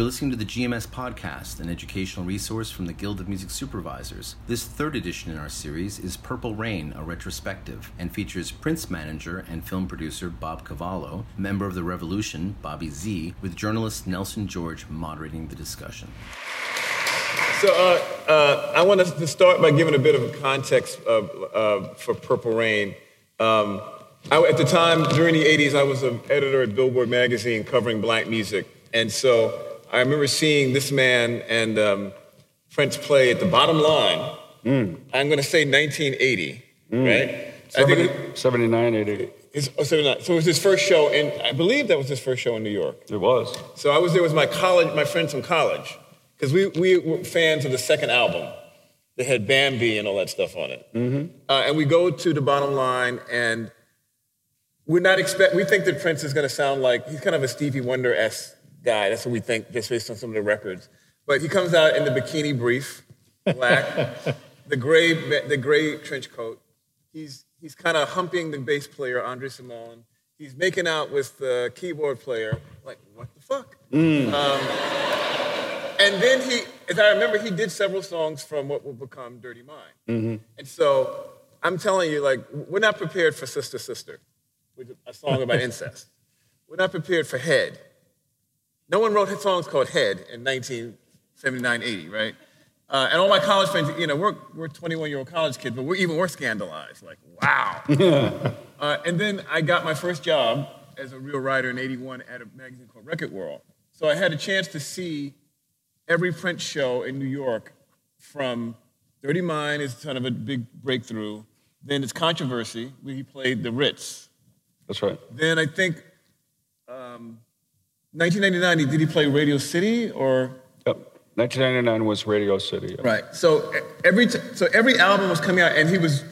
You're listening to the GMS Podcast, an educational resource from the Guild of Music Supervisors. This third edition in our series is Purple Rain, a retrospective, and features Prince manager and film producer Bob Cavallo, member of The Revolution, Bobby Z, with journalist Nelson George moderating the discussion. So I want us to start by giving a bit of context for Purple Rain. At the time, during the 80s, I was an editor at Billboard magazine covering black music. And so I remember seeing this man and Prince play at the Bottom Line. I'm going to say 1980, right? 79, 80. Oh, 79. So it was his first show, and I believe that was his first show in New York. It was. So I was there with my friends from college, because we were fans of the second album that had Bambi and all that stuff on it. And we go to the Bottom Line, and we think that Prince is going to sound like, he's kind of a Stevie Wonder-esque guy. That's what we think, just based on some of the records. But he comes out in the bikini brief, black, the gray trench coat. He's kind of humping the bass player, André Cymone. He's making out with the keyboard player. Like, what the fuck? And then as I remember, he did several songs from what will become Dirty Mind. And so I'm telling you, like, we're not prepared for Sister Sister, a song about incest. We're not prepared for Head. No one wrote songs called Head in 1979, 80, right? And all my college friends, you know, we're 21-year-old college kids, but we're even more scandalized. Like, wow. And then I got my first job as a real writer in 81 at a magazine called Record World. So I had a chance to see every Prince show in New York, from Dirty Mind is kind of a big breakthrough. Then it's Controversy, where he played the Ritz. That's right. Then I think... 1999, did he play Radio City or? Yep, 1999 was Radio City. Yep. Right. So every album was coming out, and he was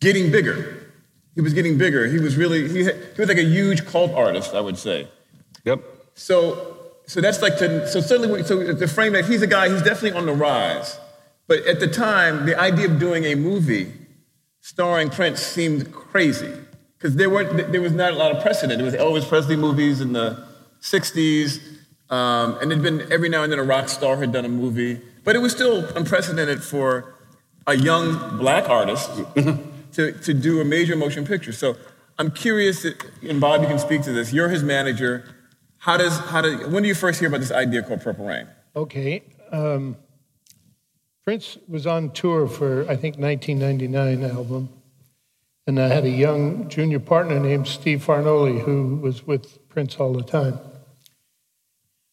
getting bigger. He was really he was like a huge cult artist, I would say. Yep. So that's like the frame that he's a guy who's definitely on the rise, but at the time the idea of doing a movie starring Prince seemed crazy because there was not a lot of precedent. It was Elvis Presley movies in the 60s, and it'd been every now and then a rock star had done a movie, but it was still unprecedented for a young black artist to do a major motion picture. So I'm curious, and Bob, you can speak to this. You're his manager. When do you first hear about this idea called Purple Rain? Okay, Prince was on tour for I think 1999 album, and I had a young junior partner named Steve Farnoli who was with Prince all the time.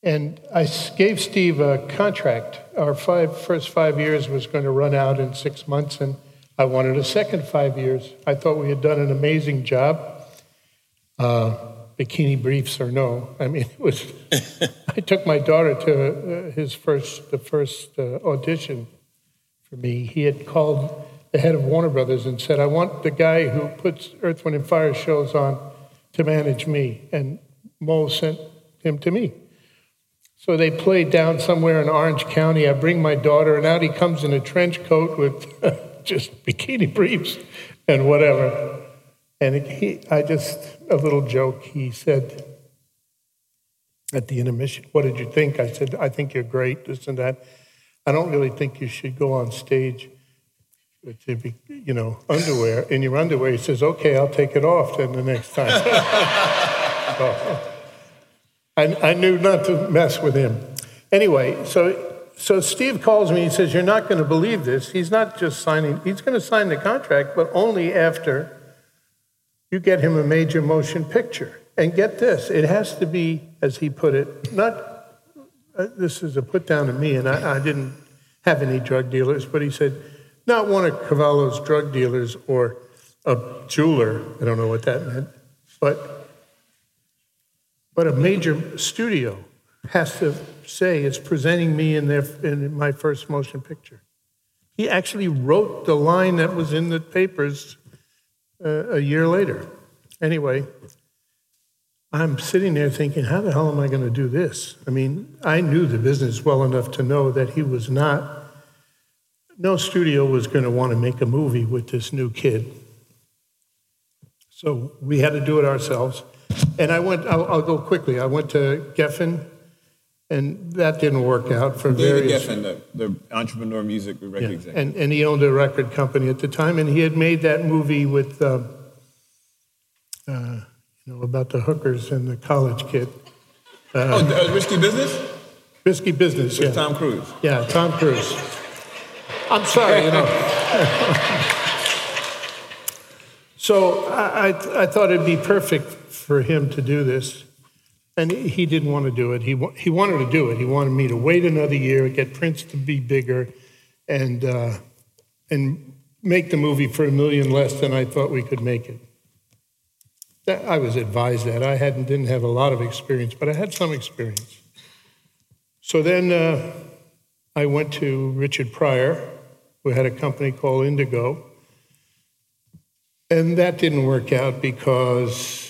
And I gave Steve a contract. Our first 5 years was going to run out in 6 months, and I wanted a second 5 years. I thought we had done an amazing job. Bikini briefs or no. I mean, it was... I took my daughter to the first audition for me. He had called the head of Warner Brothers and said, I want the guy who puts Earth, Wind, and Fire shows on to manage me. And Mo sent him to me. So they played down somewhere in Orange County. I bring my daughter, and out he comes in a trench coat with just bikini briefs and whatever. And a little joke, he said at the intermission, what did you think? I said, I think you're great, this and that. I don't really think you should go on stage with your, underwear. In your underwear, he says, okay, I'll take it off then the next time. So, I knew not to mess with him. Anyway, so Steve calls me and he says, you're not going to believe this. He's not just signing. He's going to sign the contract, but only after you get him a major motion picture. And get this, it has to be, as he put it, not, this is a put down to me, and I didn't have any drug dealers, but he said, not one of Cavallo's drug dealers or a jeweler. I don't know what that meant, But a major studio has to say it's presenting me in my first motion picture. He actually wrote the line that was in the papers a year later. Anyway, I'm sitting there thinking, how the hell am I going to do this? I mean, I knew the business well enough to know that no studio was going to want to make a movie with this new kid. So we had to do it ourselves. And I went to Geffen And that didn't work out for various... Geffen, the entrepreneur music record executive. And he owned a record company at the time, and he had made that movie with, about the hookers and the college kid. Risky Business? Risky Business, with Tom Cruise. Yeah, Tom Cruise. I'm sorry, So I thought it'd be perfect for him to do this. And he didn't want to do it. He wanted to do it. He wanted me to wait another year, get Prince to be bigger, and make the movie for $1 million less than I thought we could make it. That, I was advised that. I didn't have a lot of experience, but I had some experience. So then I went to Richard Pryor, who had a company called Indigo, and that didn't work out because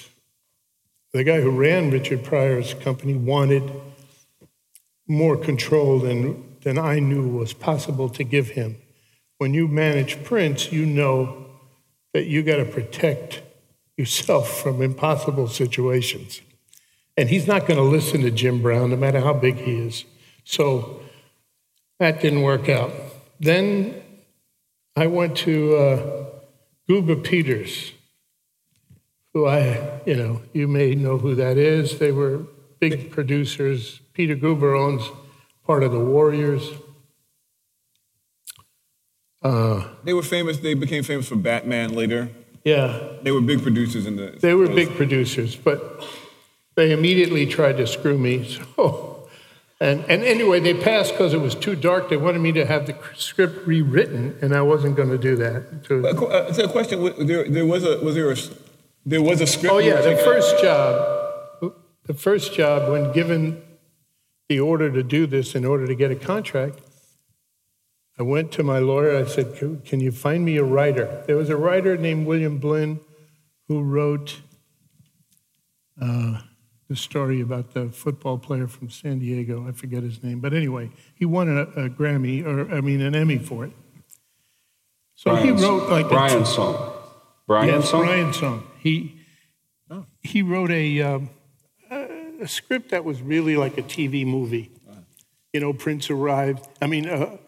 the guy who ran Richard Pryor's company wanted more control than I knew was possible to give him. When you manage Prince, you know that you got to protect yourself from impossible situations. And he's not going to listen to Jim Brown, no matter how big he is. So that didn't work out. Then I went to Goober Peters, who you may know who that is. They were big producers. Peter Goober owns part of the Warriors. They were famous. They became famous for Batman later. Yeah. They were big producers in the... They were big producers, but they immediately tried to screw me. So, and anyway, they passed because it was too dark. They wanted me to have the script rewritten, and I wasn't going to do that. So a question, there was a script. Oh yeah, the first job when given the order to do this in order to get a contract, I went to my lawyer. I said, "Can you find me a writer?" There was a writer named William Blinn who wrote the story about the football player from San Diego. I forget his name, but anyway, he won an Emmy for it. So Brian's, he wrote like Brian's Song. Brian's Song. He wrote a script that was really like a TV movie. Right. Prince arrived. I mean, it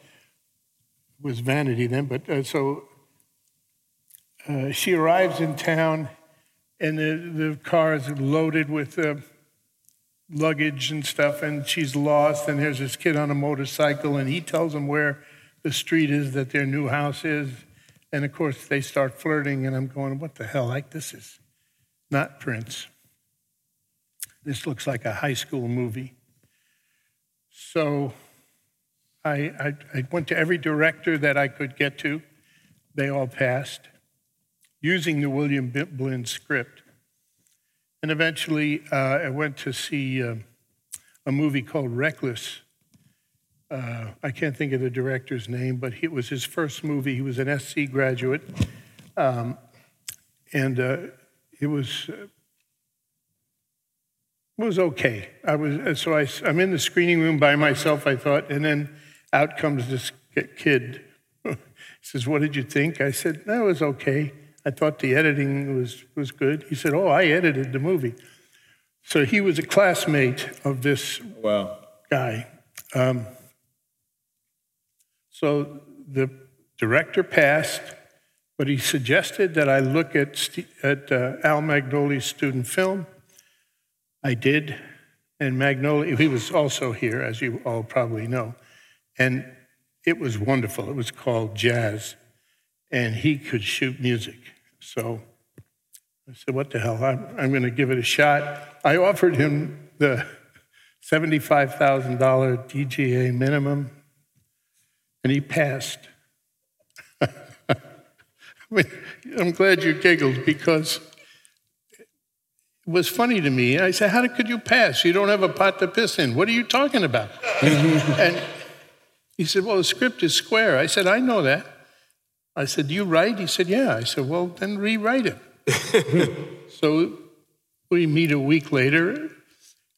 was Vanity then, but so she arrives in town, and the car is loaded with luggage and stuff, and she's lost, and there's this kid on a motorcycle, and he tells them where the street is that their new house is. And, of course, they start flirting, and I'm going, what the hell? Like, this is not Prince. This looks like a high school movie. So I went to every director that I could get to. They all passed, using the William Blinn script. And eventually I went to see a movie called Reckless. I can't think of the director's name, but it was his first movie. He was an SC graduate, and it was okay. I'm in the screening room by myself, I thought, and then out comes this kid. He says, "What did you think?" I said, "No, it was okay. I thought the editing was good." He said, "Oh, I edited the movie." So he was a classmate of this guy. So the director passed, but he suggested that I look at Al Magnoli's student film. I did, and Magnoli, he was also here, as you all probably know, and it was wonderful. It was called Jazz, and he could shoot music. So I said, what the hell, I'm going to give it a shot. I offered him the $75,000 DGA minimum, and he passed. I mean, I'm glad you giggled because it was funny to me. I said, how could you pass? You don't have a pot to piss in. What are you talking about? And he said, well, the script is square. I said, I know that. I said, do you write? He said, yeah. I said, well, then rewrite it. So we meet a week later,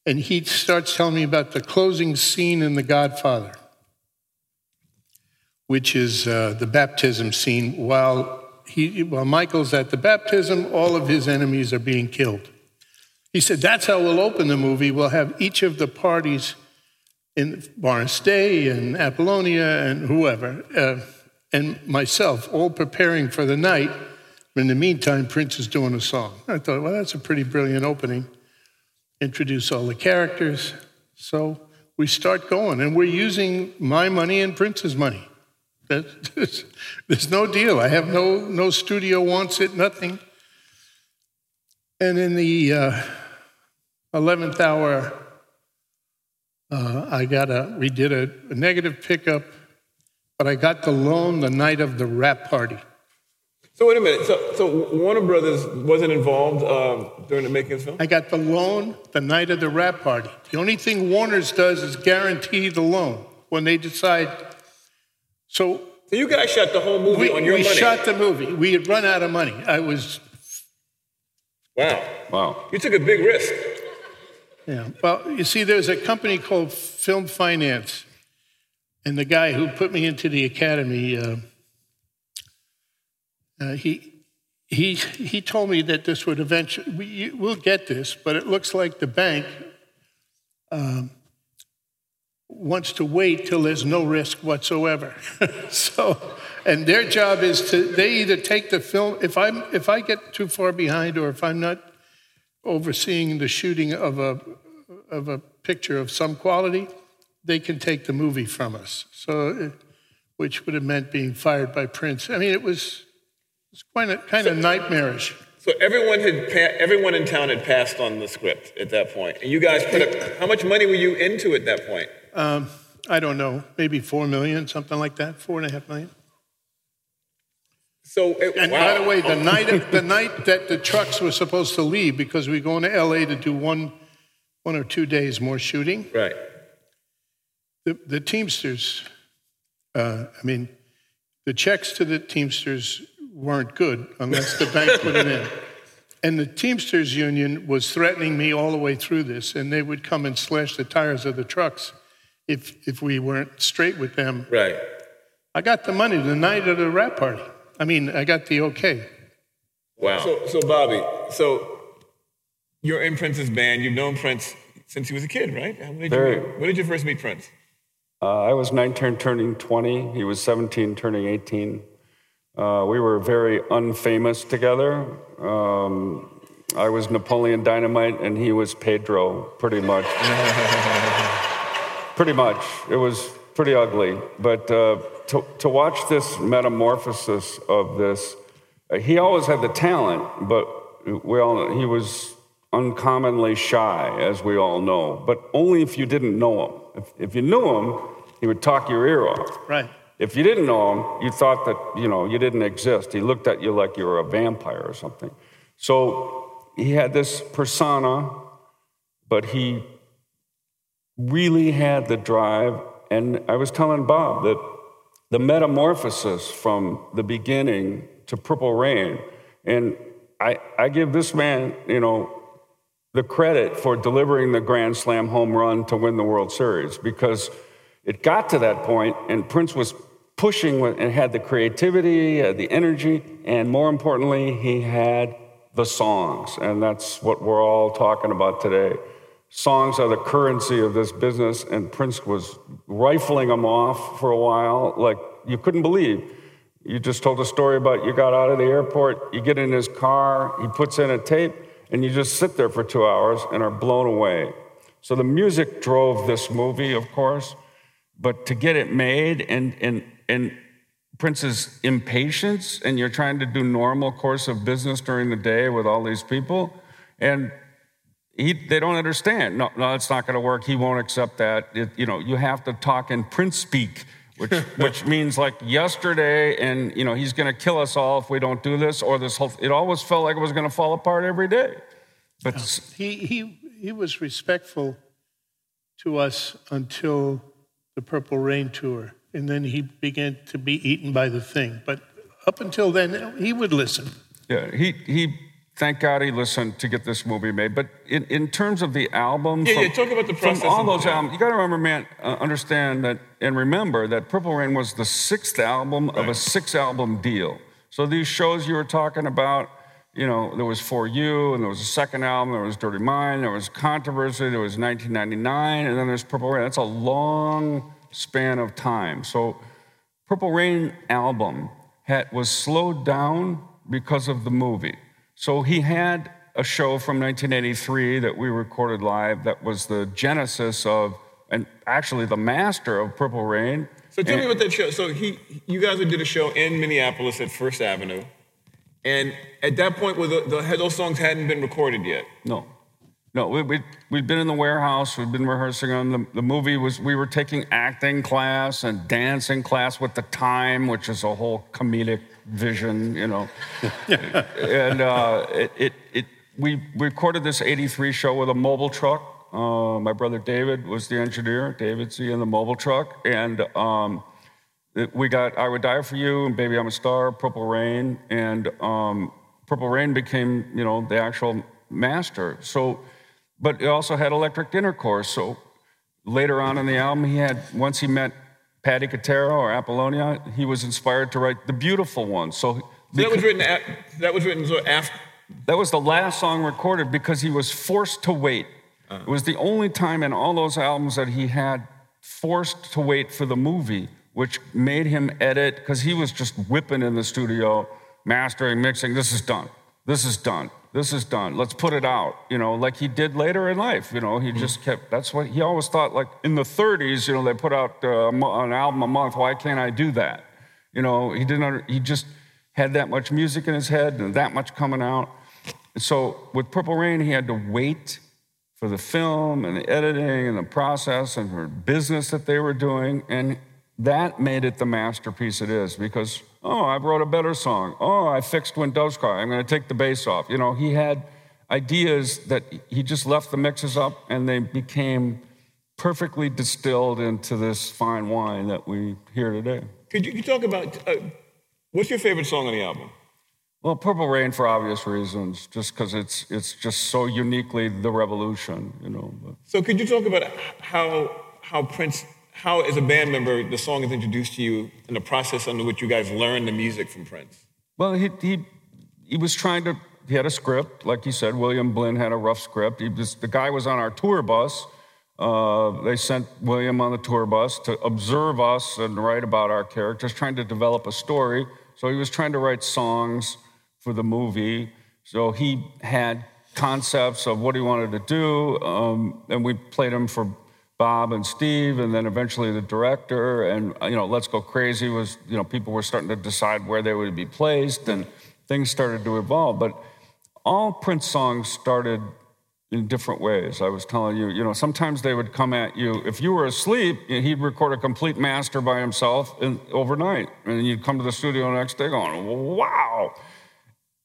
and he starts telling me about the closing scene in The Godfather, which is the baptism scene. While Michael's at the baptism, all of his enemies are being killed. He said, that's how we'll open the movie. We'll have each of the parties in Morris Day and Apollonia and whoever, and myself, all preparing for the night. But in the meantime, Prince is doing a song. I thought, well, that's a pretty brilliant opening. Introduce all the characters. So we start going, and we're using my money and Prince's money. There's no deal. I have no studio wants it, nothing. And in the 11th hour, we did a negative pickup, but I got the loan the night of the rap party. So wait a minute. So Warner Brothers wasn't involved during the making of the film? I got the loan the night of the rap party. The only thing Warner's does is guarantee the loan when they decide. So you guys shot the whole movie on your money? We shot the movie. We had run out of money. I was... Wow. You took a big risk. Yeah. Well, you see, there's a company called Film Finance, and the guy who put me into the academy... He told me that this would eventually... We'll get this, but it looks like the bank wants to wait till there's no risk whatsoever. And their job is to... They either take the film... If I get too far behind, or if I'm not overseeing the shooting of a picture of some quality, they can take the movie from us. So, which would have meant being fired by Prince. I mean, it was... It's kind of nightmarish. So everyone in town had passed on the script at that point. And you guys put up... How much money were you into at that point? I don't know. Maybe $4 million, something like that. $4.5 million. By the way, the night that the trucks were supposed to leave, because we were going to L.A. to do one or two days more shooting. Right. The Teamsters... the checks to the Teamsters... weren't good unless the bank put it in. And the Teamsters union was threatening me all the way through this, and they would come and slash the tires of the trucks if we weren't straight with them. Right. I got the money the night of the rap party. I mean, I got the okay. Wow. So Bobby, you're in Prince's band. You've known Prince since he was a kid, right? When did you first meet Prince? I was 19 turning 20. He was 17 turning 18. We were very unfamous together. I was Napoleon Dynamite, and he was Pedro, pretty much. It was pretty ugly. But to watch this metamorphosis of this, he always had the talent, but he was uncommonly shy, as we all know, but only if you didn't know him. If you knew him, he would talk your ear off. Right. If you didn't know him, you thought that, you didn't exist. He looked at you like you were a vampire or something. So he had this persona, but he really had the drive. And I was telling Bob that the metamorphosis from the beginning to Purple Rain, and I give this man, the credit for delivering the Grand Slam home run to win the World Series, because it got to that point, and Prince was pushing and had the creativity, had the energy, and more importantly, he had the songs. And that's what we're all talking about today. Songs are the currency of this business, and Prince was rifling them off for a while like you couldn't believe. You just told a story about you got out of the airport, you get in his car, he puts in a tape, and you just sit there for 2 hours and are blown away. So the music drove this movie, of course. But to get it made and Prince's impatience, and you're trying to do normal course of business during the day with all these people, and they don't understand. No, it's not going to work. He won't accept that. You have to talk in Prince speak, which means like yesterday, and he's going to kill us all if we don't do this or this whole. It always felt like it was going to fall apart every day. But he was respectful to us until the Purple Rain tour, and then he began to be eaten by the thing. But up until then, he would listen. Yeah, he thank God he listened to get this movie made. But in terms of the album... Yeah, talk about the process. From all those albums, you got to understand that, and remember that Purple Rain was the sixth album of a six-album deal. So these shows you were talking about, you know, there was For You, and there was a second album, there was Dirty Mind, there was Controversy, there was 1999, and then there's Purple Rain. That's a long span of time. So Purple Rain album was slowed down because of the movie. So he had a show from 1983 that we recorded live that was the genesis of, and actually the master of, Purple Rain. So tell me about that show. So you guys did a show in Minneapolis at First Avenue. And at that point, those songs hadn't been recorded yet. No, we'd been in the warehouse. We'd been rehearsing them. The movie was, we were taking acting class and dancing class with The Time, which is a whole comedic vision, you know. And we recorded this 83 show with a mobile truck. My brother David was the engineer, David C., in the mobile truck. And we got I Would Die For You and Baby I'm a Star, Purple Rain. And Purple Rain became, you know, the actual master. So... But it also had Electric Intercourse. So later on in the album, once he met Patty Cantero or Apollonia, he was inspired to write The Beautiful One. So that was written after? That was the last song recorded because he was forced to wait. Uh-huh. It was the only time in all those albums that he had forced to wait for the movie, which made him edit, because he was just whipping in the studio, mastering, mixing, this is done. Let's put it out, you know, like he did later in life. You know, he just kept, that's what he always thought, like in the 30s, you know, they put out an album a month. Why can't I do that? You know, he just had that much music in his head and that much coming out. So with Purple Rain, he had to wait for the film and the editing and the process and for business that they were doing. And that made it the masterpiece it is, because... Oh, I wrote a better song. Oh, I fixed When Doves Cry. I'm going to take the bass off. You know, he had ideas that he just left the mixes up, and they became perfectly distilled into this fine wine that we hear today. Could you talk about, what's your favorite song on the album? Well, Purple Rain, for obvious reasons, just because it's just so uniquely the revolution, you know. But. So could you talk about how Prince... How, as a band member, the song is introduced to you and the process under which you guys learn the music from Prince? Well, he was trying to... He had a script, like you said. William Blinn had a rough script. The guy was on our tour bus. They sent William on the tour bus to observe us and write about our characters, trying to develop a story. So he was trying to write songs for the movie. So he had concepts of what he wanted to do, and we played him for... Bob and Steve, and then eventually the director, and, you know, Let's Go Crazy was, you know, people were starting to decide where they would be placed, and things started to evolve. But all Prince songs started in different ways. I was telling you, you know, sometimes they would come at you. If you were asleep, he'd record a complete master by himself overnight, and you'd come to the studio the next day going, wow.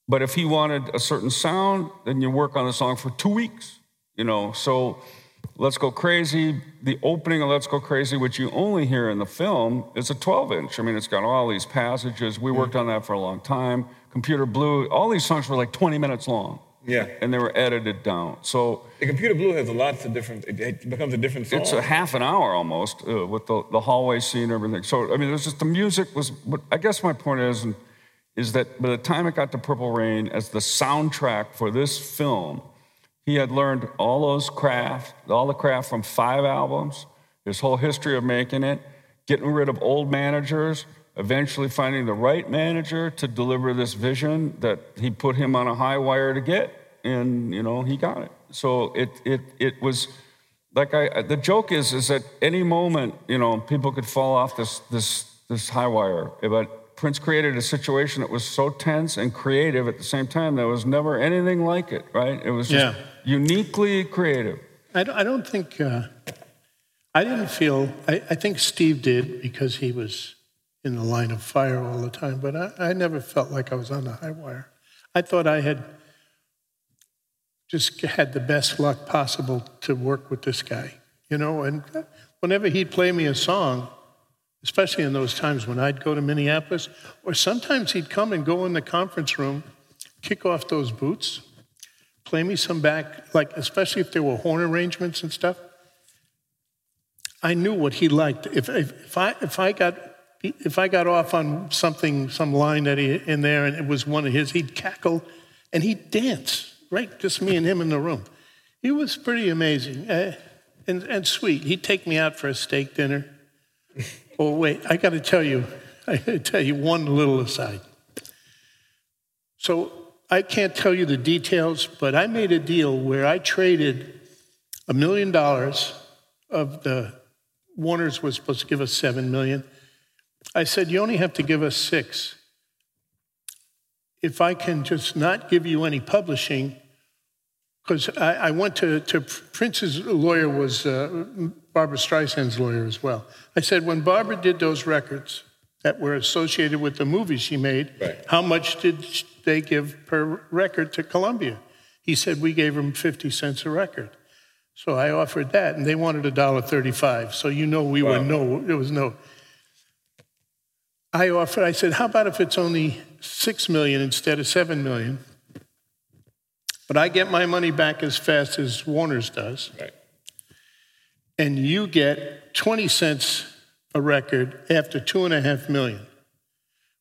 But if he wanted a certain sound, then you work on the song for 2 weeks, you know, so... Let's Go Crazy, the opening of Let's Go Crazy, which you only hear in the film, is a 12-inch. I mean, it's got all these passages. We worked on that for a long time. Computer Blue, all these songs were like 20 minutes long. Yeah. And they were edited down. So... The Computer Blue has lots of different... It becomes a different song. It's a half an hour almost with the hallway scene and everything. So, I mean, it was just the music was... But I guess my point is that by the time it got to Purple Rain, as the soundtrack for this film... He had learned all the craft from 5 albums, his whole history of making it, getting rid of old managers, eventually finding the right manager to deliver this vision that he put him on a high wire to get, and, you know, he got it. So it was like the joke is that any moment, you know, people could fall off this high wire, but Prince created a situation that was so tense and creative at the same time. There was never anything like it, right? It was just uniquely creative. I don't think... I didn't feel... I think Steve did because he was in the line of fire all the time, but I never felt like I was on the high wire. I thought I had just had the best luck possible to work with this guy, you know? And whenever he'd play me a song... Especially in those times when I'd go to Minneapolis, or sometimes he'd come and go in the conference room, kick off those boots, play me some back, like especially if there were horn arrangements and stuff. I knew what he liked. If I got off on something, some line that he in there, and it was one of his, he'd cackle And he danced, right? Just me and him in the room. He was pretty amazing and sweet. He'd take me out for a steak dinner. Oh, wait, I got to tell you one little aside. So I can't tell you the details, but I made a deal where I traded $1 million of the Warner's was supposed to give us $7 million. I said, you only have to give us $6 million. If I can just not give you any publishing, because I went to Prince's lawyer was Barbara Streisand's lawyer as well. I said, when Barbara did those records that were associated with the movies she made, right, how much did they give per record to Columbia? He said, we gave them 50 cents a record. So I offered that, and they wanted $1.35. So you know we were no, there was no. I offered, I said, how about if it's only $6 million instead of $7 million? But I get my money back as fast as Warner's does. Right. And you get 20 cents a record after $2.5 million.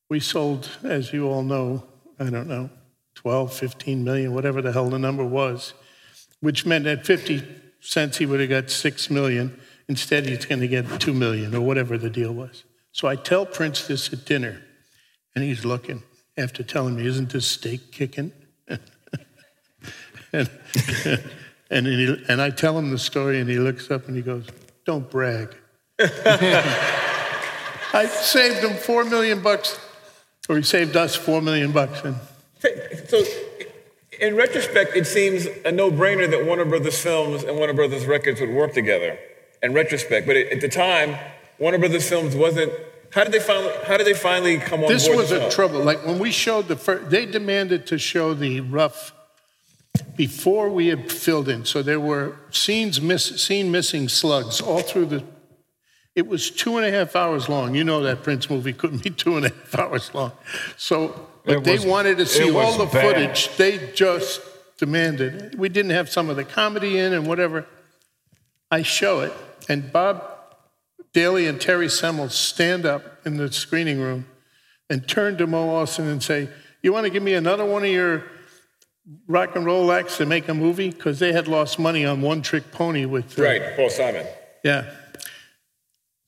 We sold, as you all know, I don't know, 12, 15 million, whatever the hell the number was, which meant at 50 cents he would have got 6 million. Instead, he's going to get 2 million or whatever the deal was. So I tell Prince this at dinner, and he's looking after telling me, isn't this steak kicking? And I tell him the story, and he looks up and he goes, don't brag. I saved him $4 million, or he saved us $4 million. And so, in retrospect, it seems a no-brainer that Warner Brothers Films and Warner Brothers Records would work together, in retrospect. But at the time, Warner Brothers Films wasn't. How did they finally come on this board? This was a trouble. Like, when we showed the first, they demanded to show the rough before we had filled in. So there were scene-missing slugs all through the. It was 2.5 hours long. You know that Prince movie couldn't be 2.5 hours long. So, but they wanted to see all the footage. They just demanded. We didn't have some of the comedy in and whatever. I show it, and Bob Daly and Terry Semel stand up in the screening room and turn to Mo Austin and say, you want to give me another one of your rock and roll acts to make a movie? Because they had lost money on One Trick Pony with... right, Paul Simon. Yeah.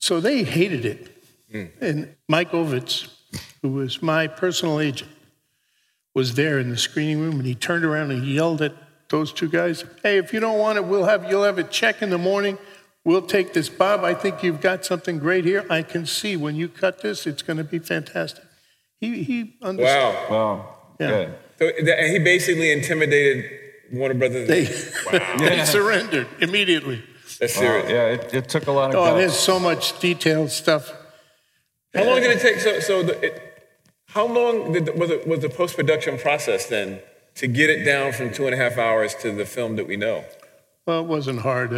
So they hated it. Mm. And Mike Ovitz, who was my personal agent, was there in the screening room, and he turned around and he yelled at those two guys, hey, if you don't want it, you'll have a check in the morning. We'll take this. Bob, I think you've got something great here. I can see when you cut this, it's going to be fantastic. He understood. Wow. Yeah. Good. So he basically intimidated Warner Brothers. They surrendered immediately. That's serious. Wow. Yeah, it took a lot of guts. There's so much detailed stuff. How long did it take? How long was the post-production process then to get it down from 2.5 hours to the film that we know? Well, it wasn't hard.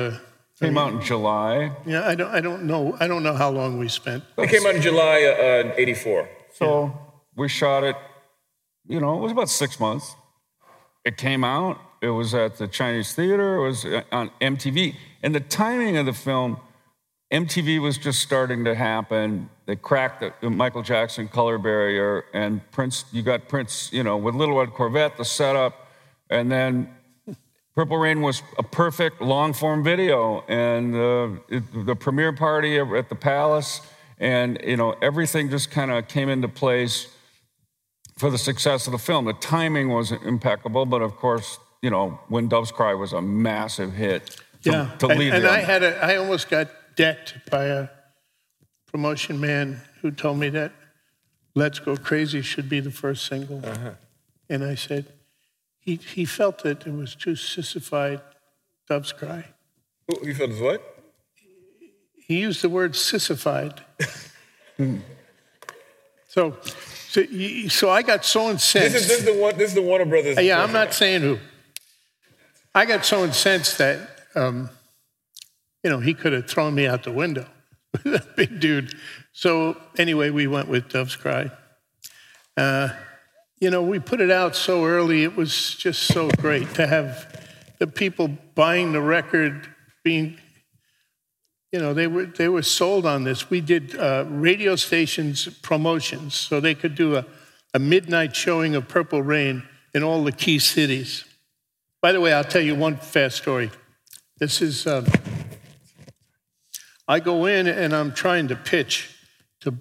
Came out in July. Yeah, I don't know. I don't know how long we spent. It came out in July '84. So we shot it. You know, it was about 6 months. It came out. It was at the Chinese Theater. It was on MTV. And the timing of the film, MTV was just starting to happen. They cracked the Michael Jackson color barrier, and Prince. You got Prince, you know, with Little Red Corvette, the setup, and then Purple Rain was a perfect long-form video, and the premiere party at the Palace, and you know, everything just kind of came into place for the success of the film. The timing was impeccable, but of course, you know, When Doves Cry was a massive hit. I almost got decked by a promotion man who told me that "Let's Go Crazy" should be the first single, and I said he felt that it was too sissified. Doves Cry. He felt his what? He used the word sissified. So I got so incensed. This is the Warner Brothers. Yeah, I'm not saying who. I got so incensed that. You know, he could have thrown me out the window, that big dude. So anyway, we went with Doves Cry. You know, we put it out so early. It was just so great to have the people buying the record being, you know, they were sold on this. We did radio stations promotions, so they could do a midnight showing of Purple Rain in all the key cities. By the way, I'll tell you one fast story. This is, I go in and I'm trying to pitch to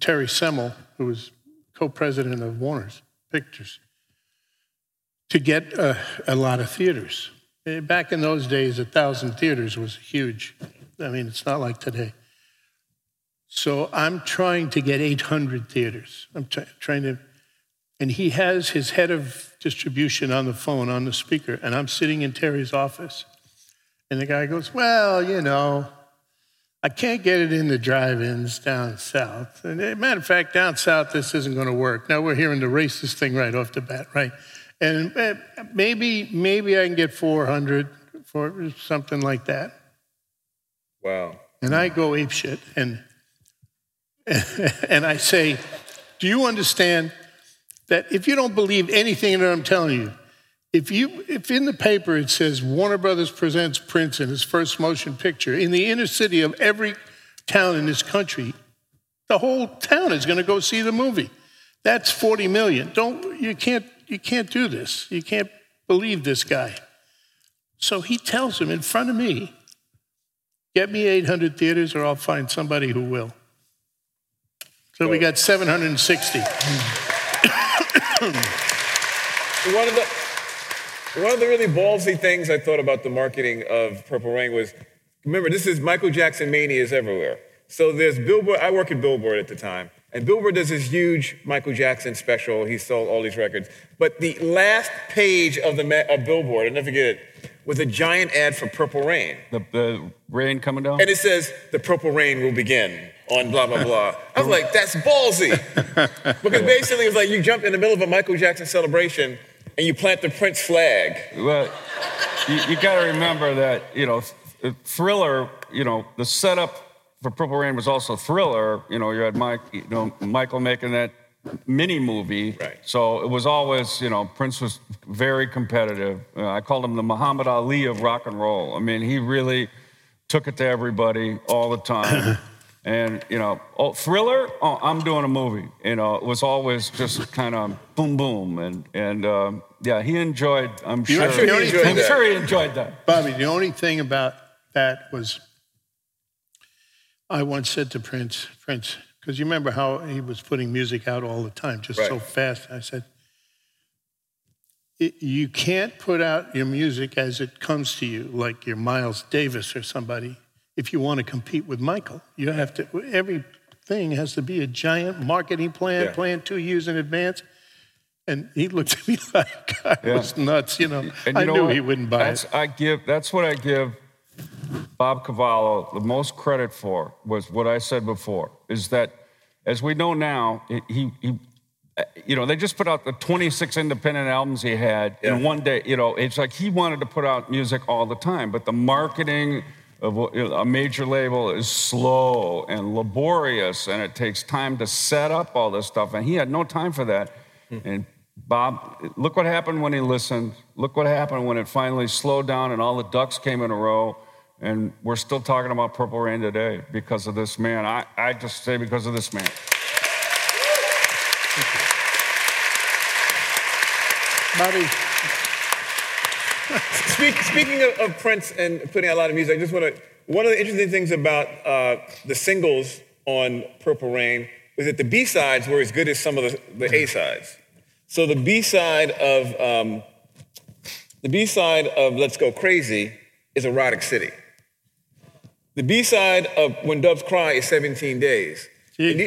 Terry Semel, who was co-president of Warner Pictures, to get a lot of theaters. Back in those days, 1,000 theaters was huge. I mean, it's not like today. So I'm trying to get 800 theaters. I'm trying to, and he has his head of distribution on the phone, on the speaker, and I'm sitting in Terry's office. And the guy goes, well, you know, I can't get it in the drive-ins down south. And as a matter of fact, down south, this isn't going to work. Now we're hearing the racist thing right off the bat, right? And maybe I can get 400 for something like that. Wow. And I go apeshit, and I say, do you understand that if you don't believe anything that I'm telling you, if in the paper it says Warner Brothers presents Prince in his first motion picture in the inner city of every town in this country, the whole town is going to go see the movie. That's 40 million. You can't do this. You can't believe this guy. So he tells him in front of me, get me 800 theaters or I'll find somebody who will. So we got 760. One of the really ballsy things I thought about the marketing of Purple Rain was, remember, this is Michael Jackson mania is everywhere. So there's Billboard. I work at Billboard at the time. And Billboard does this huge Michael Jackson special. He sold all these records. But the last page of Billboard, I'll never forget it, was a giant ad for Purple Rain. The rain coming down? And it says, the Purple Rain will begin on blah, blah, blah. I was like, that's ballsy. Because basically it was like you jump in the middle of a Michael Jackson celebration and you plant the Prince flag. Well, you got to remember that, you know, Thriller, you know, the setup for Purple Rain was also Thriller. You know, you had Michael making that mini movie. Right. So it was always, you know, Prince was very competitive. I called him the Muhammad Ali of rock and roll. I mean, he really took it to everybody all the time. And, you know, Thriller? Oh, I'm doing a movie. You know, it was always just kind of boom, boom. And yeah, he enjoyed, I'm sure he enjoyed that. Bobby, the only thing about that was, I once said to Prince, because you remember how he was putting music out all the time, just so fast. I said, you can't put out your music as it comes to you, like you're Miles Davis or somebody, if you want to compete with Michael. You have to, everything has to be a giant marketing plan 2 years in advance. And he looked at me like I was nuts, you know. And I knew he wouldn't buy it. That's what I give Bob Cavallo the most credit for, was what I said before, is that, as we know now, he you know, they just put out the 26 independent albums he had in one day. You know, it's like he wanted to put out music all the time, but the marketing of a major label is slow and laborious, and it takes time to set up all this stuff, and he had no time for that. And Bob, look what happened when he listened. Look what happened when it finally slowed down and all the ducks came in a row. And we're still talking about Purple Rain today because of this man. I just say because of this man. Bobby. Speaking of Prince and putting out a lot of music, I just want to, one of the interesting things about the singles on Purple Rain was that the B-sides were as good as some of the A-sides. So the B-side of Let's Go Crazy is Erotic City. The B-side of When Doves Cry is 17 Days. And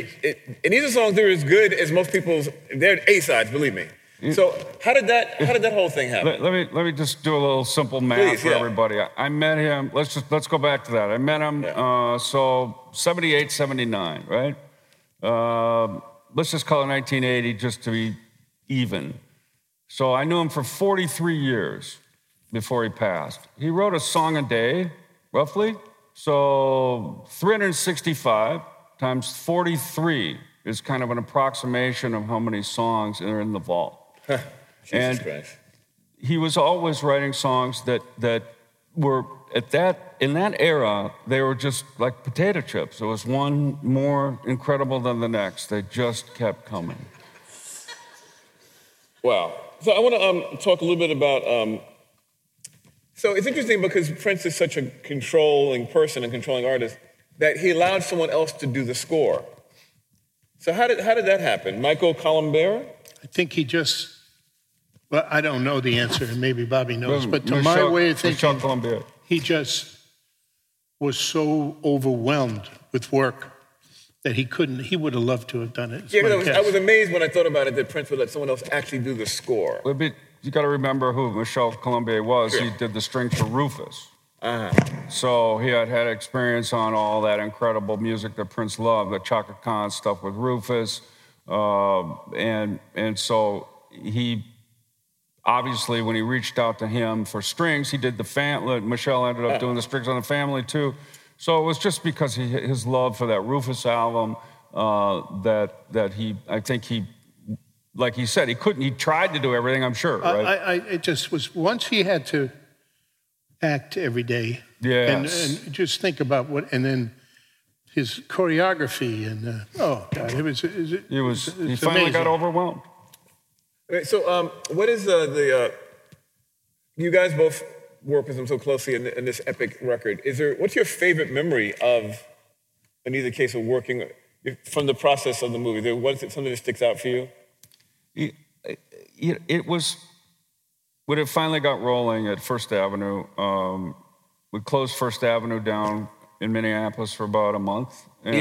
these are songs that are as good as most people's. They're A-sides, believe me. So how did that whole thing happen? Let me just do a little simple math for everybody. I met him. Let's go back to that. I met him. So 78, 79, right? Let's just call it 1980, just to be even. So I knew him for 43 years before he passed. He wrote a song a day, roughly. So 365 times 43 is kind of an approximation of how many songs are in the vault. And Christ. He was always writing songs that were in that era, they were just like potato chips. It was one more incredible than the next. They just kept coming. Wow. So I want to talk a little bit about... So it's interesting because Prince is such a controlling person and controlling artist that he allowed someone else to do the score. So how did that happen? Michael Colombier? I think he just... Well, I don't know the answer, and maybe Bobby knows, but to my way of thinking, he just was so overwhelmed with work that he couldn't, he would have loved to have done it. Yeah, I was amazed when I thought about it that Prince would let someone else actually do the score. Well, but you got to remember who Michael Colombier was. Sure. He did the strings for Rufus. Uh-huh. So he had experience on all that incredible music that Prince loved, the Chaka Khan stuff with Rufus, and so he... Obviously, when he reached out to him for strings, he did the family. Michelle ended up doing the strings on the family, too. So it was just because his love for that Rufus album that he, I think he, like he said, he couldn't, he tried to do everything, I'm sure, right? It just was, once he had to act every day. Yes. And just think about what, and then his choreography and, oh, God, it was he finally amazing. Got overwhelmed. So what is the you guys both work with him so closely in this epic record. What's your favorite memory of, in either case, of working from the process of the movie? What's something that sticks out for you? It was, when it finally got rolling at First Avenue, we closed First Avenue down in Minneapolis for about a month. And,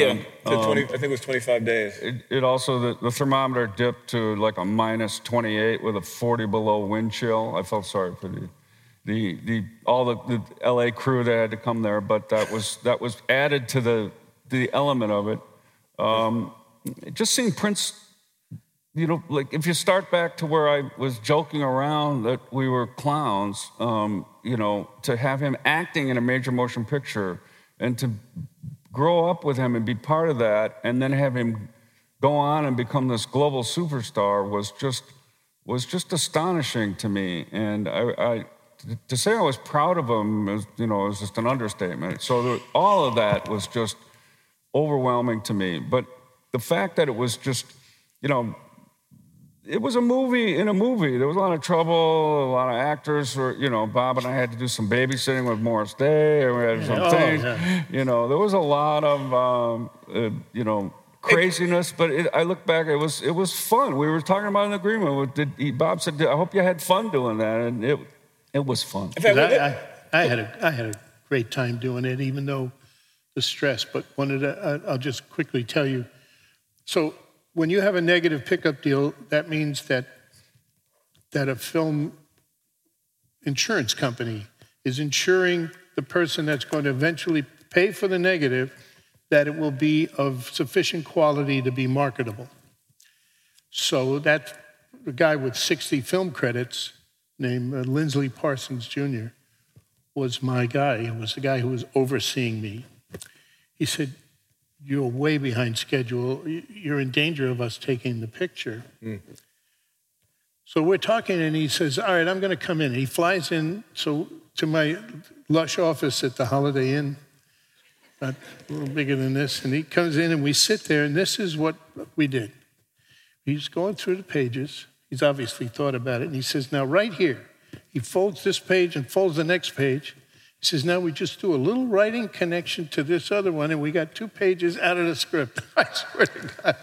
I think it was 25 days. It also, the thermometer dipped to like a minus 28 with a 40 below wind chill. I felt sorry for all the LA crew that had to come there, but that was added to the element of it. Just seeing Prince, you know, like if you start back to where I was joking around that we were clowns, you know, to have him acting in a major motion picture and to grow up with him and be part of that, and then have him go on and become this global superstar was just astonishing to me. And I to say I was proud of him, is just an understatement. So all of that was just overwhelming to me. But the fact that it was just, you know, it was a movie in a movie. There was a lot of trouble, a lot of actors. Bob and I had to do some babysitting with Morris Day, and we had some things. Yeah. You know, there was a lot of, craziness. I look back, it was fun. We were talking about an agreement. Bob said, "I hope you had fun doing that," and it was fun. In fact, I had a great time doing it, even though the stress. But I'll just quickly tell you. So. When you have a negative pickup deal, that means that a film insurance company is insuring the person that's going to eventually pay for the negative that it will be of sufficient quality to be marketable. So that a guy with 60 film credits named Lindsley Parsons Jr. was my guy. He was the guy who was overseeing me. He said, "You're way behind schedule. You're in danger of us taking the picture." Mm. So we're talking, and he says, "All right, I'm going to come in." He flies in to my lush office at the Holiday Inn, a little bigger than this, and he comes in, and we sit there, and this is what we did. He's going through the pages. He's obviously thought about it, and he says, "Now, right here," he folds this page and folds the next page. He says, "Now we just do a little writing connection to this other one, and we got 2 pages out of the script." I swear to God.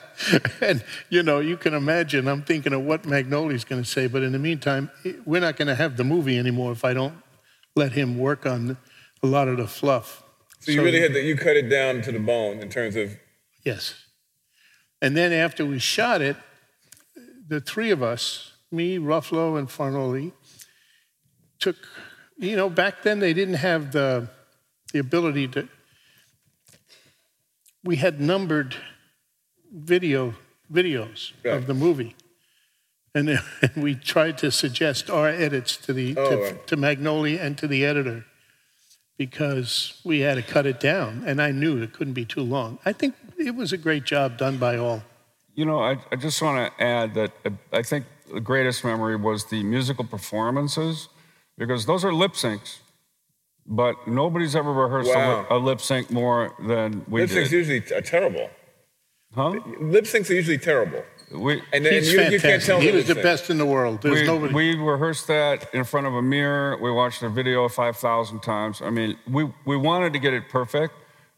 And, you can imagine, I'm thinking of what Magnoli's going to say, but in the meantime, we're not going to have the movie anymore if I don't let him work on a lot of the fluff. So you really you cut it down to the bone in terms of... Yes. And then after we shot it, the three of us, me, Ruffalo, and Farnoli, took... back then they didn't have the ability to... We had numbered videos right. of the movie. And we tried to suggest our edits to Magnoli and to the editor because we had to cut it down. And I knew it couldn't be too long. I think it was a great job done by all. I just want to add that I think the greatest memory was the musical performances. Because those are lip syncs, but nobody's ever rehearsed a lip sync more than we did. Lip syncs usually are terrible. Huh? Lip syncs are usually terrible. You can't tell. He was the best in the world. We rehearsed that in front of a mirror. We watched the video 5,000 times. I mean, we wanted to get it perfect.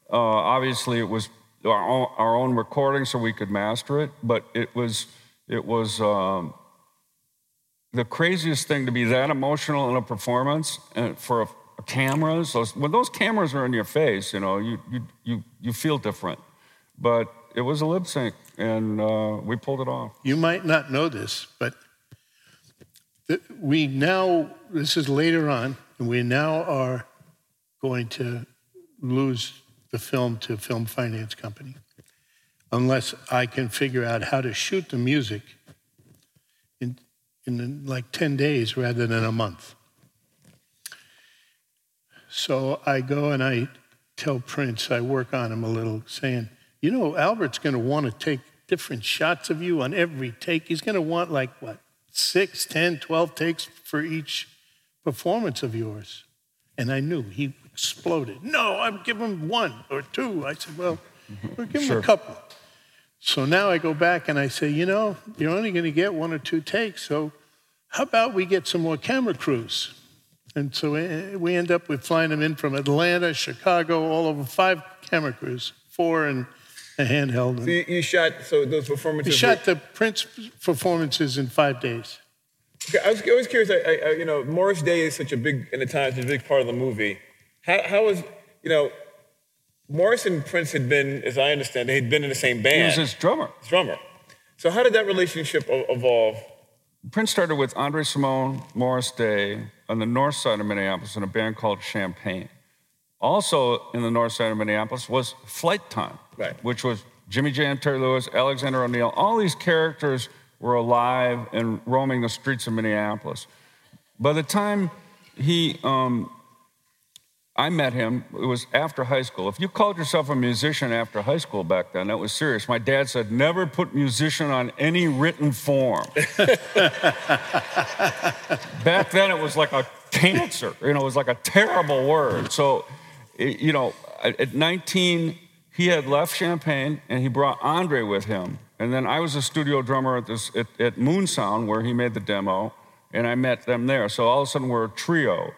Obviously, it was our own recording, so we could master it. But it was the craziest thing to be that emotional in a performance and for a camera. So when those cameras are in your face, you know, you feel different. But it was a lip sync. And we pulled it off. You might not know this, but this is later on, and we now are going to lose the film to Film Finance Company unless I can figure out how to shoot the music in like 10 days rather than a month. So I go and I tell Prince, I work on him a little, saying, you know, Albert's going to want to take different shots of you on every take. He's going to want, 6, 10, 12 takes for each performance of yours. And I knew he exploded. No, I'll give him one or two. I said, well, we'll give him a couple. So now I go back and I say, you know, you're only going to get one or two takes, so how about we get some more camera crews? And so we end up with flying them in from Atlanta, Chicago, all over 5 camera crews, 4 and a handheld. So you shot those performances? We shot the Prince performances in 5 days. Okay, I was always curious. I Morris Day is such a big, in the Times, a big part of the movie. How was, you know, Morris and Prince had been, as I understand, they had been in the same band. He was his drummer. So how did that relationship evolve? Prince started with André Cymone, Morris Day, on the north side of Minneapolis in a band called Champagne. Also in the north side of Minneapolis was Flyte Tyme, right, which was Jimmy Jam, Terry Lewis, Alexander O'Neill. All these characters were alive and roaming the streets of Minneapolis. By the time I met him, it was after high school. If you called yourself a musician after high school back then, that was serious. My dad said, never put musician on any written form. Back then it was like a cancer. You know, it was like a terrible word. So, you know, at 19, he had left Champagne, and he brought André with him. And then I was a studio drummer at Moon Sound, where he made the demo, and I met them there. So all of a sudden, we're a trio.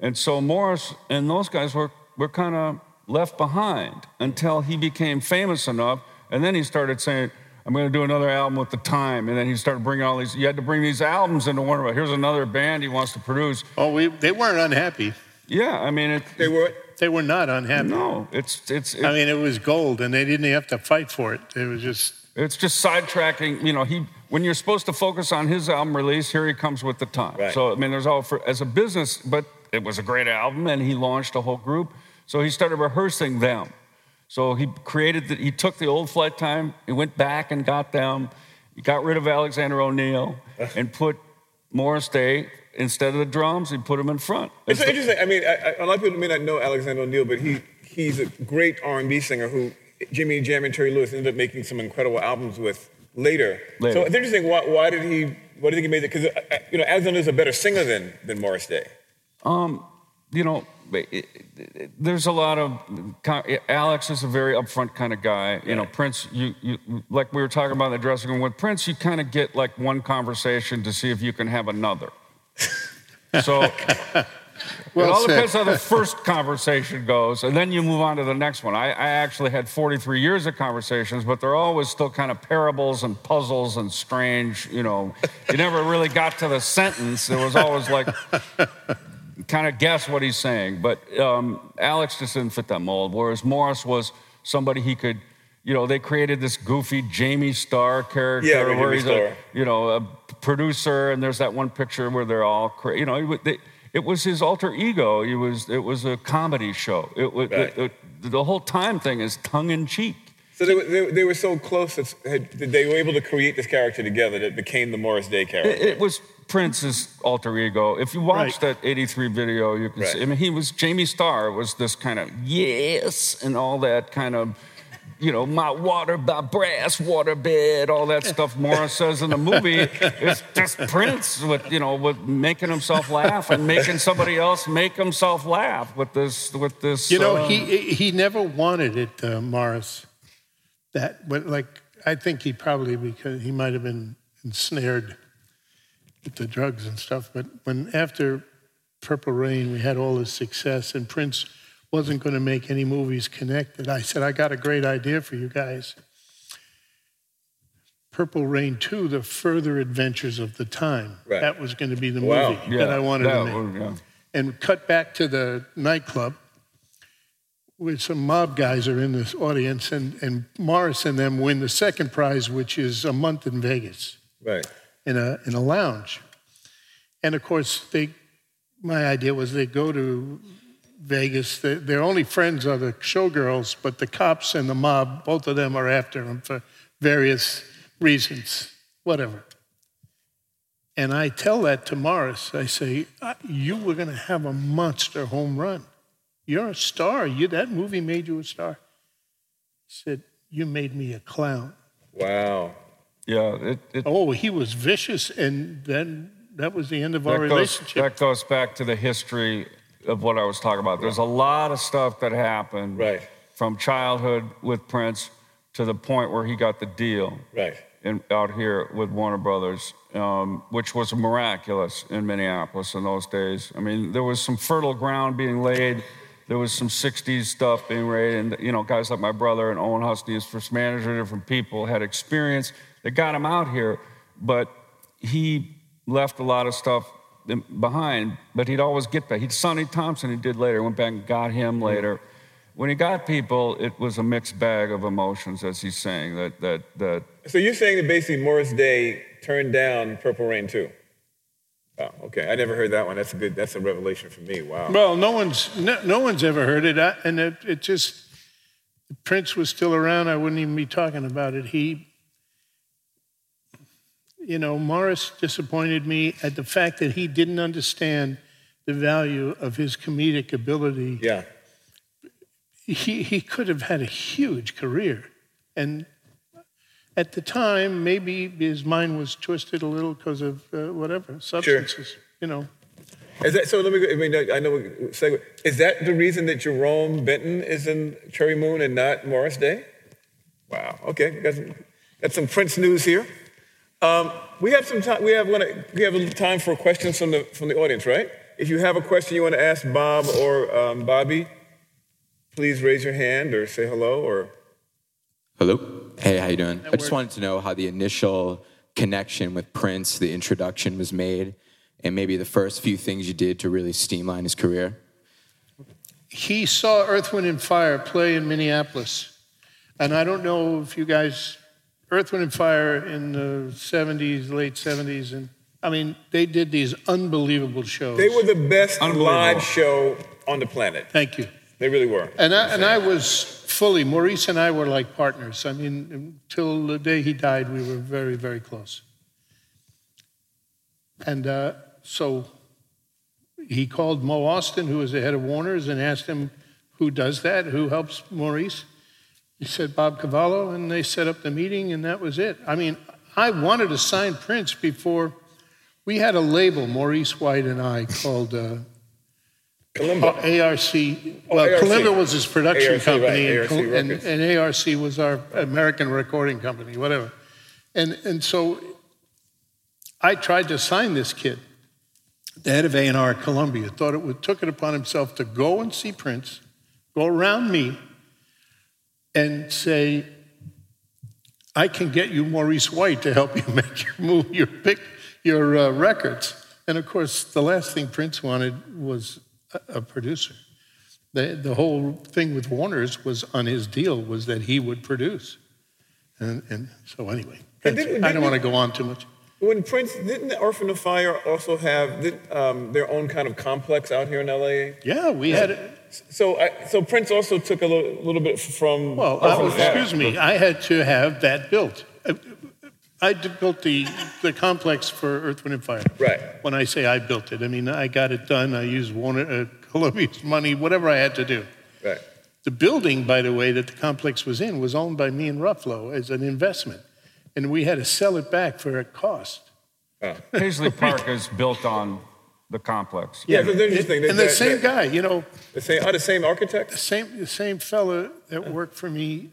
And so Morris and those guys were kind of left behind until he became famous enough. And then he started saying, I'm going to do another album with The Time. And then he started bringing all these. You had to bring these albums into Warner Brothers. Here's another band he wants to produce. Oh, they weren't unhappy. Yeah, I mean, they were. They were not unhappy. No, I mean, it was gold, and they didn't have to fight for it. It was just. It's just sidetracking. You know, when you're supposed to focus on his album release, here he comes with The Time. Right. So I mean, there's all for as a business, but it was a great album, and he launched a whole group. So he started rehearsing them. So he took the old Flyte Tyme, he went back and got them, he got rid of Alexander O'Neill, and put Morris Day, instead of the drums, he put him in front. It's interesting, I mean, a lot of people may not know Alexander O'Neill, but he's a great R&B singer who Jimmy Jam and Terry Lewis ended up making some incredible albums with later. So it's interesting, why do you think he made it? Because, you know, Alexander is a better singer than Morris Day. You know, there's a lot of Alex is a very upfront kind of guy. You know, Prince, you like we were talking about in the dressing room with Prince, you kind of get like one conversation to see if you can have another. So well, it all depends how the first conversation goes, and then you move on to the next one. I actually had 43 years of conversations, but they're always still kind of parables and puzzles and strange. You know, you never really got to the sentence. It was always like. Kind of guess what he's saying, but Alex just didn't fit that mold, whereas Morris was somebody he could, you know, they created this goofy Jamie Starr character where he's a, you know, a producer, and there's that one picture where they're all, you know, it was his alter ego. It was a comedy show. The whole Time thing is tongue-in-cheek. So they were so close that they were able to create this character together that became the Morris Day character. It was Prince's alter ego. If you watch that 83 video, you can see, I mean, he was, Jamie Starr was this kind of, yes, and all that kind of, you know, my water, my brass waterbed, all that stuff Morris says in the movie is just Prince with, you know, with making himself laugh and making somebody else make himself laugh with this. You know, he never wanted it, Morris. that went like, I think he probably, because he might have been ensnared with the drugs and stuff, but when after Purple Rain, we had all this success, and Prince wasn't going to make any movies connected. I said, I got a great idea for you guys. Purple Rain 2, The Further Adventures of the Time. Right. That was going to be the movie that I wanted to make. Yeah. And cut back to the nightclub, where some mob guys are in this audience, and Morris and them win the second prize, which is a month in Vegas. Right. In a lounge. And of course, my idea was they go to Vegas. Their only friends are the showgirls, but the cops and the mob, both of them are after them for various reasons, whatever. And I tell that to Morris. I say, you were going to have a monster home run. You're a star. That movie made you a star. He said, you made me a clown. Wow. Yeah. He was vicious, and then that was the end of our relationship. That goes back to the history of what I was talking about. There's a lot of stuff that happened from childhood with Prince to the point where he got the deal. Right. Out here with Warner Brothers, which was miraculous in Minneapolis in those days. I mean, there was some fertile ground being laid. There was some 60s stuff being laid. And, guys like my brother and Owen Husney, his first manager, different people had experience that got him out here. But he left a lot of stuff behind, but he'd always get back. Sonny Thompson, he did later, went back and got him later. When he got people, it was a mixed bag of emotions, as he's saying. So you're saying that basically Morris Day turned down Purple Rain 2? Oh, okay. I never heard that one. That's a revelation for me. Wow. Well, no one's ever heard it. If Prince was still around, I wouldn't even be talking about it. Morris disappointed me at the fact that he didn't understand the value of his comedic ability. Yeah. He could have had a huge career. And at the time, maybe his mind was twisted a little because of whatever, substances, Is that, so let me, I mean, I know, segue. Is that the reason that Jerome Benton is in Cherry Moon and not Morris Day? Wow, okay, got some Prince news here. We have some time, we have a little time for questions from the audience, right? If you have a question you want to ask Bob or Bobby, please raise your hand or say hello or... Hello. Hey, how you doing? I just wanted to know how the initial connection with Prince, the introduction was made, and maybe the first few things you did to really streamline his career. He saw Earth, Wind & Fire play in Minneapolis. And I don't know if you guys... Earth, Wind & Fire in the 70s, late 70s, and they did these unbelievable shows. They were the best live show on the planet. Thank you. They really were. And I was fully, Maurice and I were like partners. Until the day he died, we were very, very close. And so he called Mo Austin, who was the head of Warner's, and asked him, who does that? Who helps Maurice? He said, Bob Cavallo, and they set up the meeting, and that was it. I wanted to sign Prince before we had a label, Maurice White and I, called... Columbia. ARC. Well, Columbia was his production company, right. and ARC was our American recording company, whatever. And so I tried to sign this kid. The head of A&R at Columbia took it upon himself to go and see Prince, go around me, and say, I can get you Maurice White to help you make your move, your records. And of course, the last thing Prince wanted was a producer. The whole thing with Warner's was on his deal was that he would produce. And so anyway, I don't want to go on too much. When Prince, didn't the Orphan of Fire also have their own kind of complex out here in L.A.? Yeah, we had it. So Prince also took a little bit from... Well, I had to have that built. I built the complex for Earth, Wind & Fire. Right. When I say I built it, I got it done. I used Columbia's money, whatever I had to do. Right. The building, by the way, that the complex was in was owned by me and Ruffalo as an investment. And we had to sell it back for a cost. Oh. Paisley Park is built on the complex. Yeah, but there's interesting. And the same guy, The same architect? The same fella that worked for me...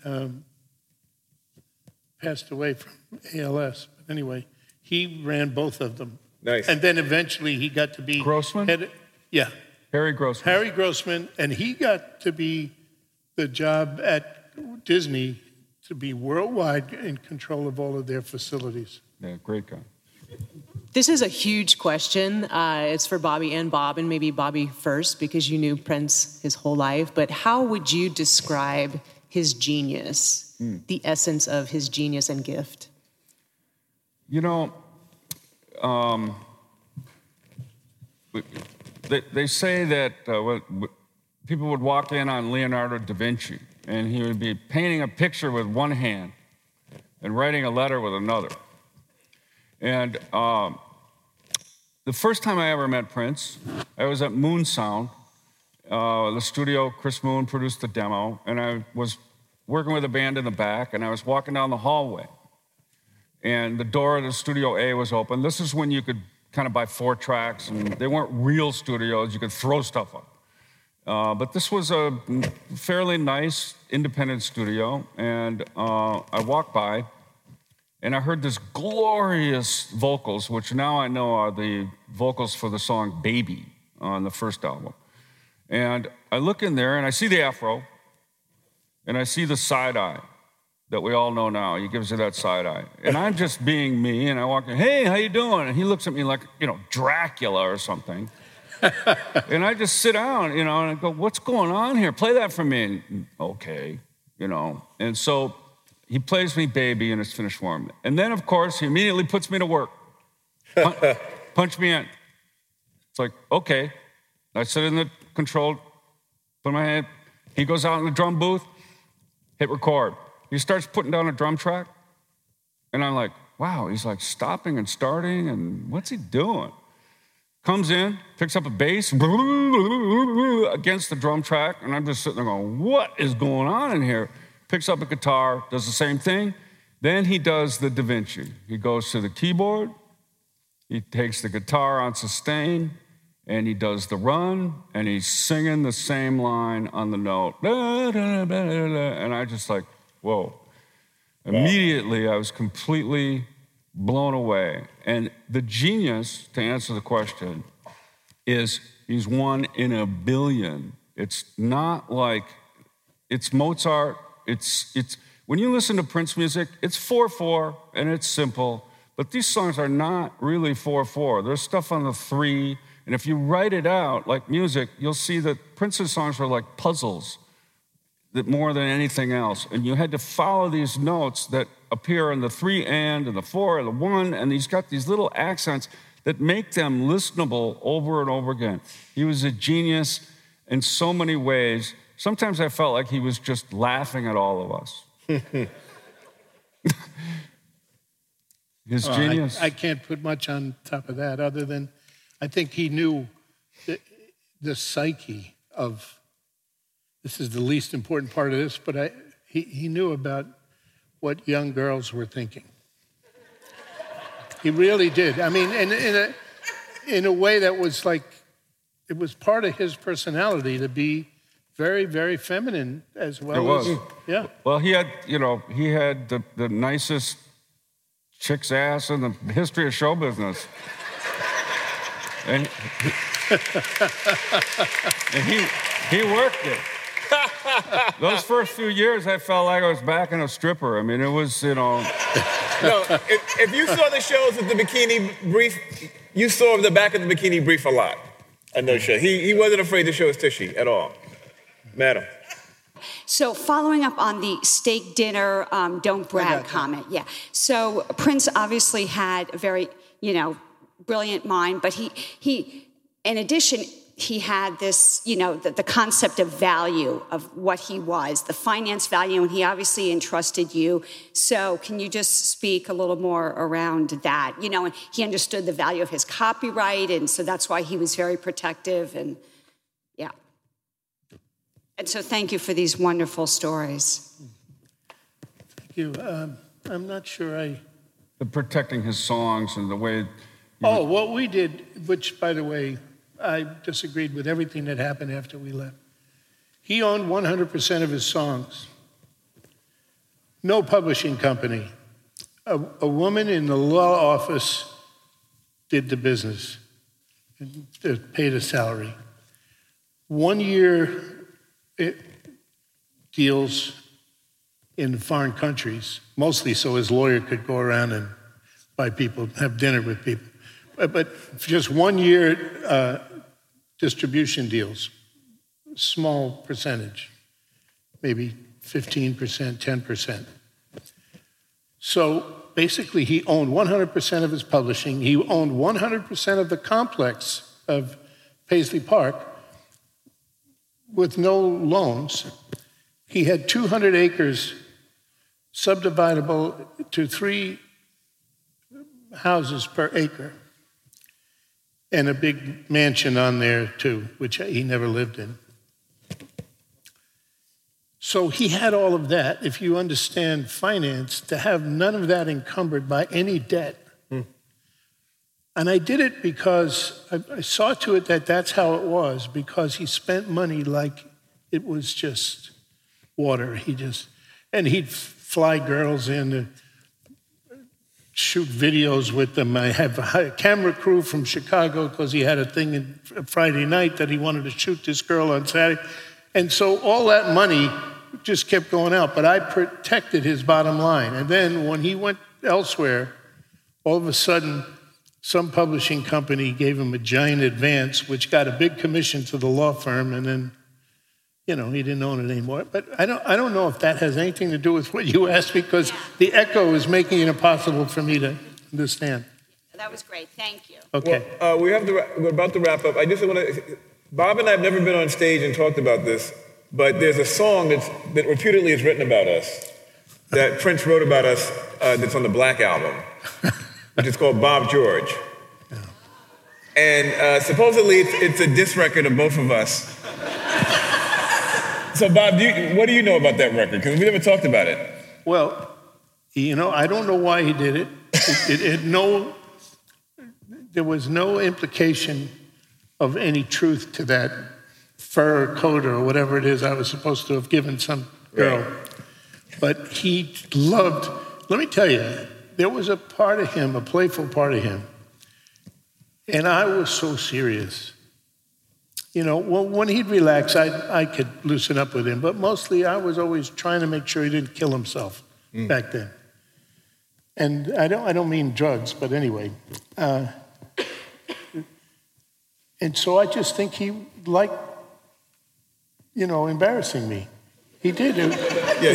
passed away from ALS. But anyway, he ran both of them. Nice. And then eventually he got to be... Grossman? Yeah. Harry Grossman. Harry Grossman, and he got to be the job at Disney to be worldwide in control of all of their facilities. Yeah, great guy. This is a huge question. It's for Bobby and Bob, and maybe Bobby first, because you knew Prince his whole life. But how would you describe his genius, the essence of his genius and gift? You know, they say that people would walk in on Leonardo da Vinci, and he would be painting a picture with one hand and writing a letter with another. And the first time I ever met Prince, I was at Moon Sound, the studio. Chris Moon produced the demo, and I was working with a band in the back, and I was walking down the hallway. And the door of the Studio A was open. This is when you could kind of buy 4 tracks, and they weren't real studios. You could throw stuff up. But this was a fairly nice independent studio, and I walked by. And I heard this glorious vocals, which now I know are the vocals for the song Baby on the first album. And I look in there, and I see the afro, and I see the side eye that we all know now. He gives you that side eye. And I'm just being me, and I walk in, hey, how you doing? And he looks at me like, you know, Dracula or something. And I just sit down, you know, and I go, what's going on here? Play that for me. And, okay, you know. And so... he plays me Baby in its finished form. And then, of course, he immediately puts me to work. Punch me in. It's like, okay. I sit in the control, put my hand. He goes out in the drum booth, hit record. He starts putting down a drum track. And I'm like, wow, he's like stopping and starting, and what's he doing? Comes in, picks up a bass, against the drum track, and I'm just sitting there going, what is going on in here? Picks up a guitar, does the same thing. Then he does the Da Vinci. He goes to the keyboard, he takes the guitar on sustain, and he does the run, and he's singing the same line on the note. And I just like, whoa. Immediately, I was completely blown away. And the genius, to answer the question, is he's 1 in a billion. It's not like, it's Mozart. It's when you listen to Prince music, it's 4/4 and it's simple, but these songs are not really 4/4. There's stuff on the 3, and if you write it out like music, you'll see that Prince's songs are like puzzles, that more than anything else. And you had to follow these notes that appear in the 3 and the 4 and the 1, and he's got these little accents that make them listenable over and over again. He was a genius in so many ways. Sometimes I felt like he was just laughing at all of us. His genius. I can't put much on top of that other than I think he knew the psyche of, this is the least important part of this, but he knew about what young girls were thinking. He really did. I mean, in a way that was like, it was part of his personality to be very, very feminine as well. It was. Yeah. Well, he had the nicest chick's ass in the history of show business. and he worked it. Those first few years, I felt like I was back in a stripper. I mean, it was, you know. No, if you saw the shows with the Bikini Brief, you saw the back of the Bikini Brief a lot. I know, sure. He wasn't afraid to show his tushy at all. Madam. So following up on the steak dinner, don't brag comment. Yeah. So Prince obviously had a very, brilliant mind, but he in addition, he had this, the concept of value of what he was, the finance value, and he obviously entrusted you. So can you just speak a little more around that? And he understood the value of his copyright, and so that's why he was very protective and... And so thank you for these wonderful stories. Thank you. I'm not sure I... The protecting his songs and the way... what we did, which, by the way, I disagreed with everything that happened after we left. He owned 100% of his songs. No publishing company. a woman in the law office did the business, and paid a salary. 1 year deals in foreign countries, mostly so his lawyer could go around and buy people, have dinner with people. But just 1 year distribution deals, small percentage, maybe 15%, 10%. So basically he owned 100% of his publishing. He owned 100% of the complex of Paisley Park with no loans. He had 200 acres subdividable to 3 houses per acre and a big mansion on there too, which he never lived in. So he had all of that. If you understand finance, to have none of that encumbered by any debt. And I did it because I saw to it that that's how it was, because he spent money like it was just water. And he'd fly girls in to shoot videos with them. I have a camera crew from Chicago because he had a thing in Friday night that he wanted to shoot this girl on Saturday. And so all that money just kept going out, but I protected his bottom line. And then when he went elsewhere, all of a sudden, some publishing company gave him a giant advance, which got a big commission to the law firm, and then, you know, he didn't own it anymore. But I don't know if that has anything to do with what you asked, because the echo is making it impossible for me to understand. That was great. Thank you. Okay. Well, we're about to wrap up. I just want to... Bob and I have never been on stage and talked about this, but there's a song that reputedly is written about us, that Prince wrote about us, that's on the Black Album, which is called Bob George. Yeah. And supposedly it's a diss record of both of us. So Bob, what do you know about that record? Because we never talked about it. Well, you know, I don't know why he did it. There was no implication of any truth to that fur coat or whatever it is I was supposed to have given some girl. Right. But he loved, let me tell you, there was a part of him, a playful part of him, and I was so serious. You know, well, when he'd relax, I could loosen up with him, but mostly I was always trying to make sure he didn't kill himself back then. And I don't mean drugs, but anyway. And so I just think he liked, you know, embarrassing me. He did. Yeah,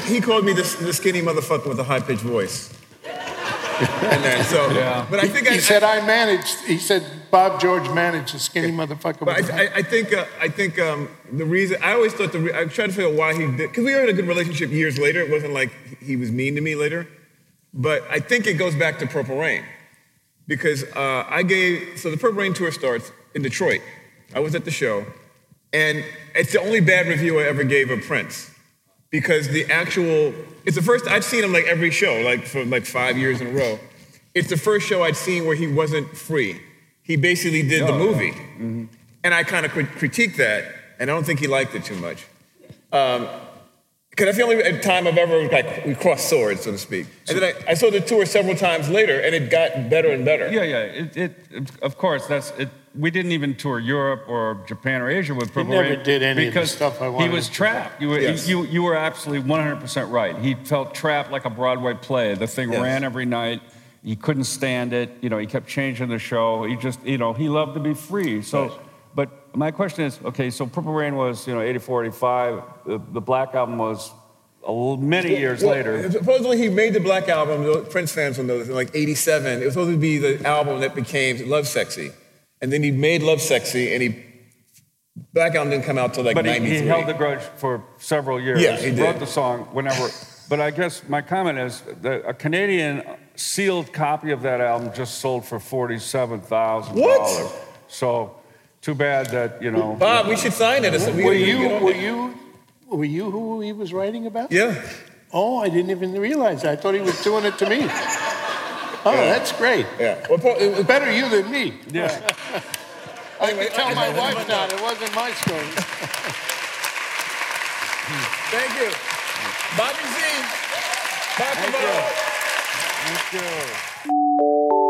he called me the skinny motherfucker with a high-pitched voice. And then, so, yeah. But I think he said Bob George managed the skinny motherfucker. But with I think the reason I always thought I tried to figure out why he did, because we were in a good relationship years later. It wasn't like he was mean to me later, but I think it goes back to Purple Rain. Because so the Purple Rain tour starts in Detroit. I was at the show, and it's the only bad review I ever gave of Prince. Because it's the first, I've seen him like every show, like for like 5 years in a row. It's the first show I'd seen where he wasn't free. He basically did the movie. Yeah. Mm-hmm. And I kind of critiqued that, and I don't think he liked it too much. Because that's the only time I've ever, like, we crossed swords, so to speak. And then I saw the tour several times later, and it got better and better. Yeah. It of course, that's it. We didn't even tour Europe or Japan or Asia with Purple Rain. He never did any of the stuff I wanted. He was trapped. You were absolutely 100% right. He felt trapped like a Broadway play. The thing ran every night. He couldn't stand it. You know, he kept changing the show. He just, you know, he loved to be free. So. Yes. But my question is, okay, so Purple Rain was, you know, 84, 85. The Black Album was many years later. Supposedly he made the Black Album, Prince fans will know this, in like 87. It was supposed to be the album that became Love Sexy. And then he made Love Sexy, and Black Album didn't come out till like 93. But he held the grudge for several years. Yeah, he did. Wrote the song whenever. But I guess my comment is that a Canadian sealed copy of that album just sold for $47,000. What? So... Too bad that, you know... Bob, we should sign it. Were you who he was writing about? Yeah. Oh, I didn't even realize that. I thought he was doing it to me. That's great. Yeah. Well, Paul, it was better you than me. Yeah. I can tell my wife now it wasn't my story. Thank you. Bobby Z. Bobby Z. Thank you.